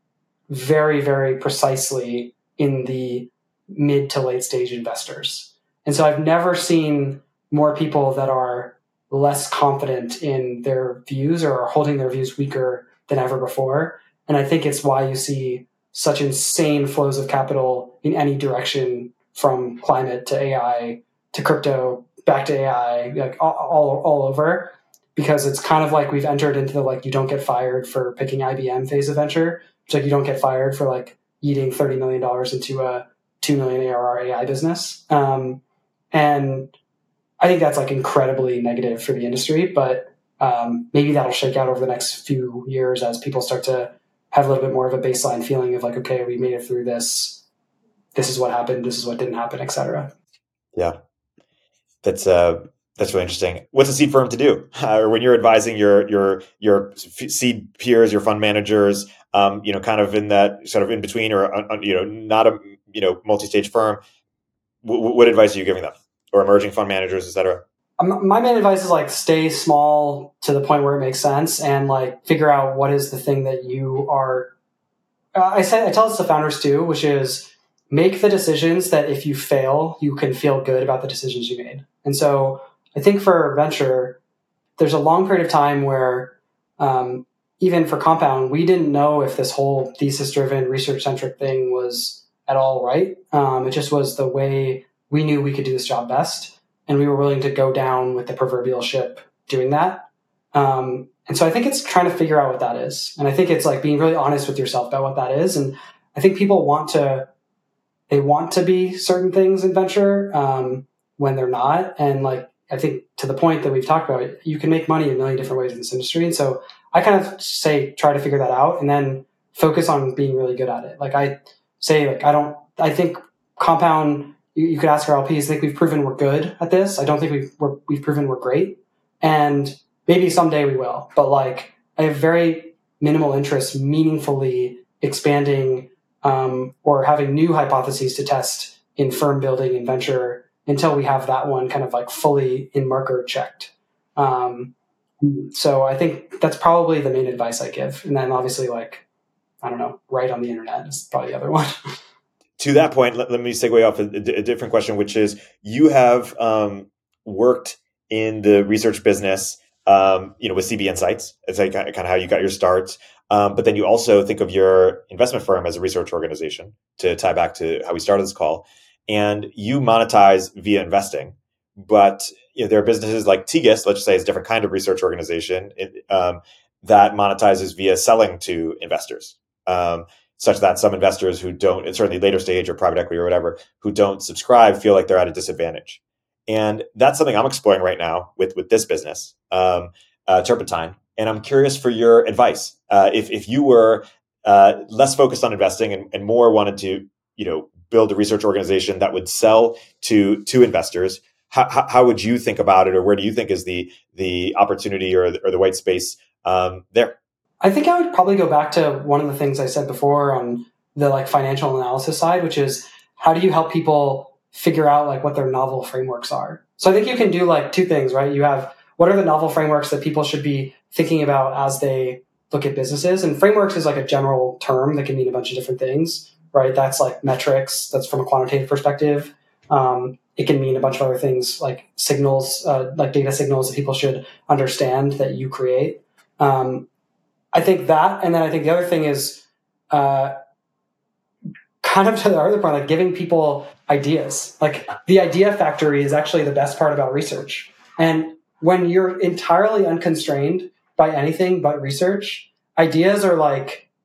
very, very precisely in the mid to late stage investors. And so I've never seen more people that are less confident in their views or are holding their views weaker than ever before. And I think it's why you see such insane flows of capital in any direction, from climate to AI to crypto, back to AI, like all over, because it's kind of like we've entered into the, like, you don't get fired for picking IBM phase of venture. It's like you don't get fired for like eating $30 million into a $2 million ARR AI business. And I think that's like incredibly negative for the industry, but maybe that'll shake out over the next few years as people start to have a little bit more of a baseline feeling of like, okay, we made it through this. This is what happened. This is what didn't happen, et cetera. Yeah. That's really interesting. What's a seed firm to do? Or when you're advising your seed peers, your fund managers, you know, kind of in that sort of in between, or, you know, not a, you know, multi-stage firm, what advice are you giving them, or emerging fund managers, et cetera? My main advice is like, stay small to the point where it makes sense, and like figure out what is the thing that you are. I tell this to founders too, which is make the decisions that if you fail, you can feel good about the decisions you made. And so I think for venture, there's a long period of time where even for Compound, we didn't know if this whole thesis-driven, research-centric thing was at all right. It just was the way we knew we could do this job best, and we were willing to go down with the proverbial ship doing that. And so I think it's trying to figure out what that is. And I think it's like being really honest with yourself about what that is. And I think people want to be certain things in venture when they're not. And like, I think to the point that we've talked about, you can make money a million different ways in this industry. And so I kind of say, try to figure that out and then focus on being really good at it. Like I say, like, I think Compound, you could ask our LPs, I think we've proven we're good at this. I don't think we've proven we're great. And maybe someday we will. But like, I have very minimal interest meaningfully expanding or having new hypotheses to test in firm building and venture until we have that one kind of like fully in marker checked. So I think that's probably the main advice I give. And then obviously, like, I don't know, write on the internet is probably the other one. To that point, let me segue off a different question, which is, you have worked in the research business, you know, with CB Insights. It's like kind of how you got your start. But then you also think of your investment firm as a research organization, to tie back to how we started this call. And you monetize via investing. But you know, there are businesses like TGIS, let's say, is a different kind of research organization that monetizes via selling to investors. Such that some investors who don't, and certainly later stage or private equity or whatever, who don't subscribe feel like they're at a disadvantage. And that's something I'm exploring right now with this business, Turpentine. And I'm curious for your advice. If you were less focused on investing and more wanted to, you know, build a research organization that would sell to investors, how would you think about it, or where do you think is the opportunity or the white space there? I think I would probably go back to one of the things I said before on the financial analysis side, which is how do you help people figure out what their novel frameworks are? So I think you can do two things, right? You have what are the novel frameworks that people should be thinking about as they look at businesses, and frameworks is a general term that can mean a bunch of different things, right? That's metrics. That's from a quantitative perspective. It can mean a bunch of other things like signals, data signals that people should understand that you create. I think that, and then I think the other thing is kind of to the other point, giving people ideas. The idea factory is actually the best part about research. And when you're entirely unconstrained by anything but research, ideas are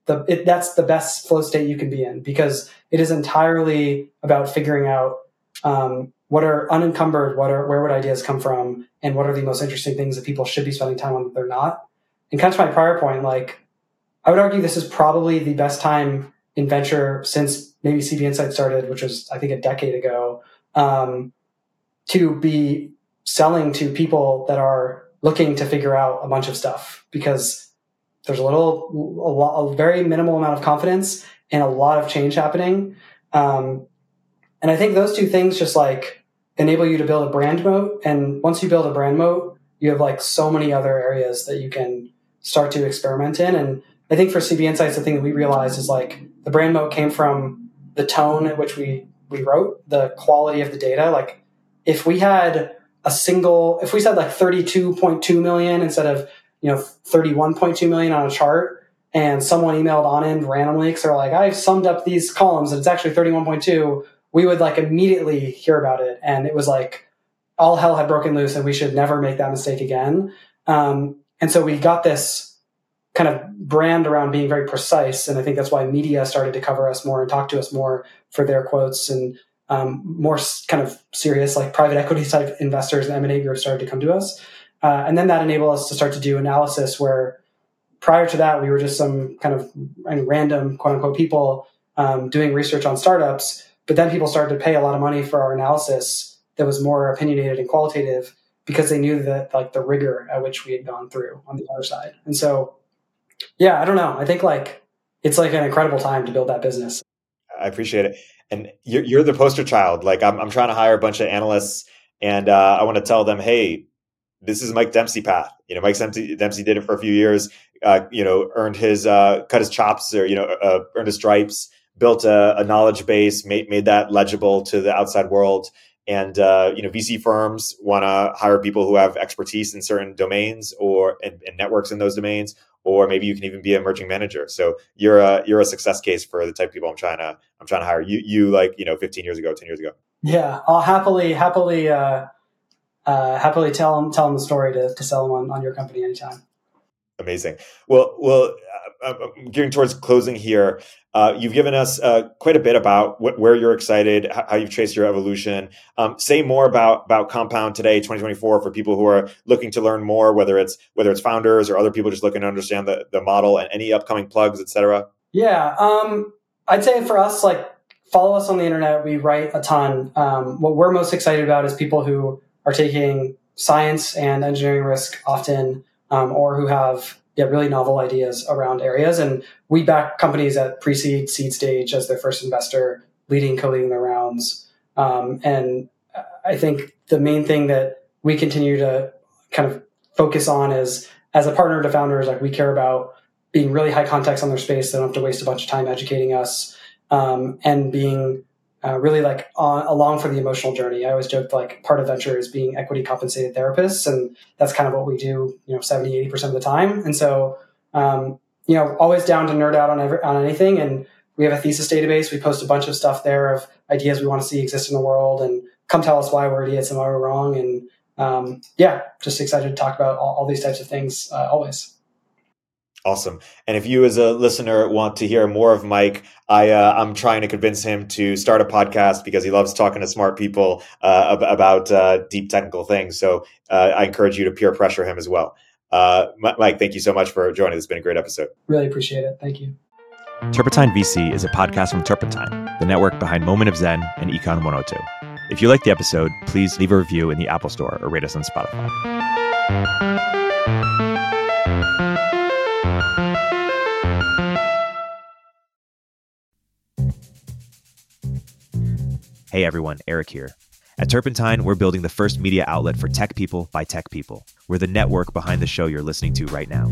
that's the best flow state you can be in, because it is entirely about figuring out what are unencumbered, where would ideas come from, and what are the most interesting things that people should be spending time on that they're not. And kind of to my prior point, I would argue this is probably the best time in venture since maybe CV Insights started, which was, I think, a decade ago, to be selling to people that are looking to figure out a bunch of stuff, because there's a very minimal amount of confidence and a lot of change happening. And I think those two things just enable you to build a brand moat. And once you build a brand moat, you have so many other areas that you can start to experiment in. And I think for CB Insights, the thing that we realized is the brand moat came from the tone at which we wrote, the quality of the data. If we had if we said 32.2 million instead of 31.2 million on a chart, and someone emailed Anand randomly because they're I've summed up these columns and it's actually 31.2, we would immediately hear about it. And it was all hell had broken loose and we should never make that mistake again. And so we got this kind of brand around being very precise. And I think that's why media started to cover us more and talk to us more for their quotes, and more kind of serious, private equity type investors and M&A groups started to come to us. And then that enabled us to start to do analysis where prior to that, we were just some kind of random quote unquote people doing research on startups. But then people started to pay a lot of money for our analysis that was more opinionated and qualitative, because they knew that the rigor at which we had gone through on the other side. And so, yeah, I don't know. I think it's an incredible time to build that business. I appreciate it. And you're the poster child. I'm trying to hire a bunch of analysts, and I want to tell them, hey, this is Mike Dempsey path. Mike Dempsey did it for a few years. Earned his cut his chops, or earned his stripes. Built a knowledge base, made that legible to the outside world. And VC firms want to hire people who have expertise in certain domains and networks in those domains. Or maybe you can even be an emerging manager. So you're a success case for the type of people I'm trying to hire. You 10 years ago. Yeah, I'll happily tell them the story to sell them on your company anytime. Amazing. Well, I'm gearing towards closing here. You've given us quite a bit about where you're excited, how you've traced your evolution. Say more about Compound today, 2024, for people who are looking to learn more, whether it's founders or other people just looking to understand the model, and any upcoming plugs, et cetera. Yeah, I'd say for us, follow us on the internet. We write a ton. What we're most excited about is people who are taking science and engineering risk often, or who have really novel ideas around areas. And we back companies at pre-seed, seed stage as their first investor, co-leading their rounds. And I think the main thing that we continue to kind of focus on is, as a partner to founders, we care about being really high context on their space. They don't have to waste a bunch of time educating us, and being really along for the emotional journey. I always joked part of venture is being equity compensated therapists, and that's kind of what we do, 70, 80% of the time. And so, always down to nerd out on anything. And we have a thesis database. We post a bunch of stuff there of ideas we want to see exist in the world, and come tell us why we're idiots and why we're wrong. And just excited to talk about all these types of things always. Awesome. And if you as a listener want to hear more of Mike, I'm trying to convince him to start a podcast because he loves talking to smart people about deep technical things. So I encourage you to peer pressure him as well. Mike, thank you so much for joining. It's been a great episode. Really appreciate it. Thank you. Turpentine VC is a podcast from Turpentine, the network behind Moment of Zen and Econ 102. If you like the episode, please leave a review in the Apple Store or rate us on Spotify. Hey everyone, Eric here. At Turpentine, we're building the first media outlet for tech people by tech people. We're the network behind the show you're listening to right now.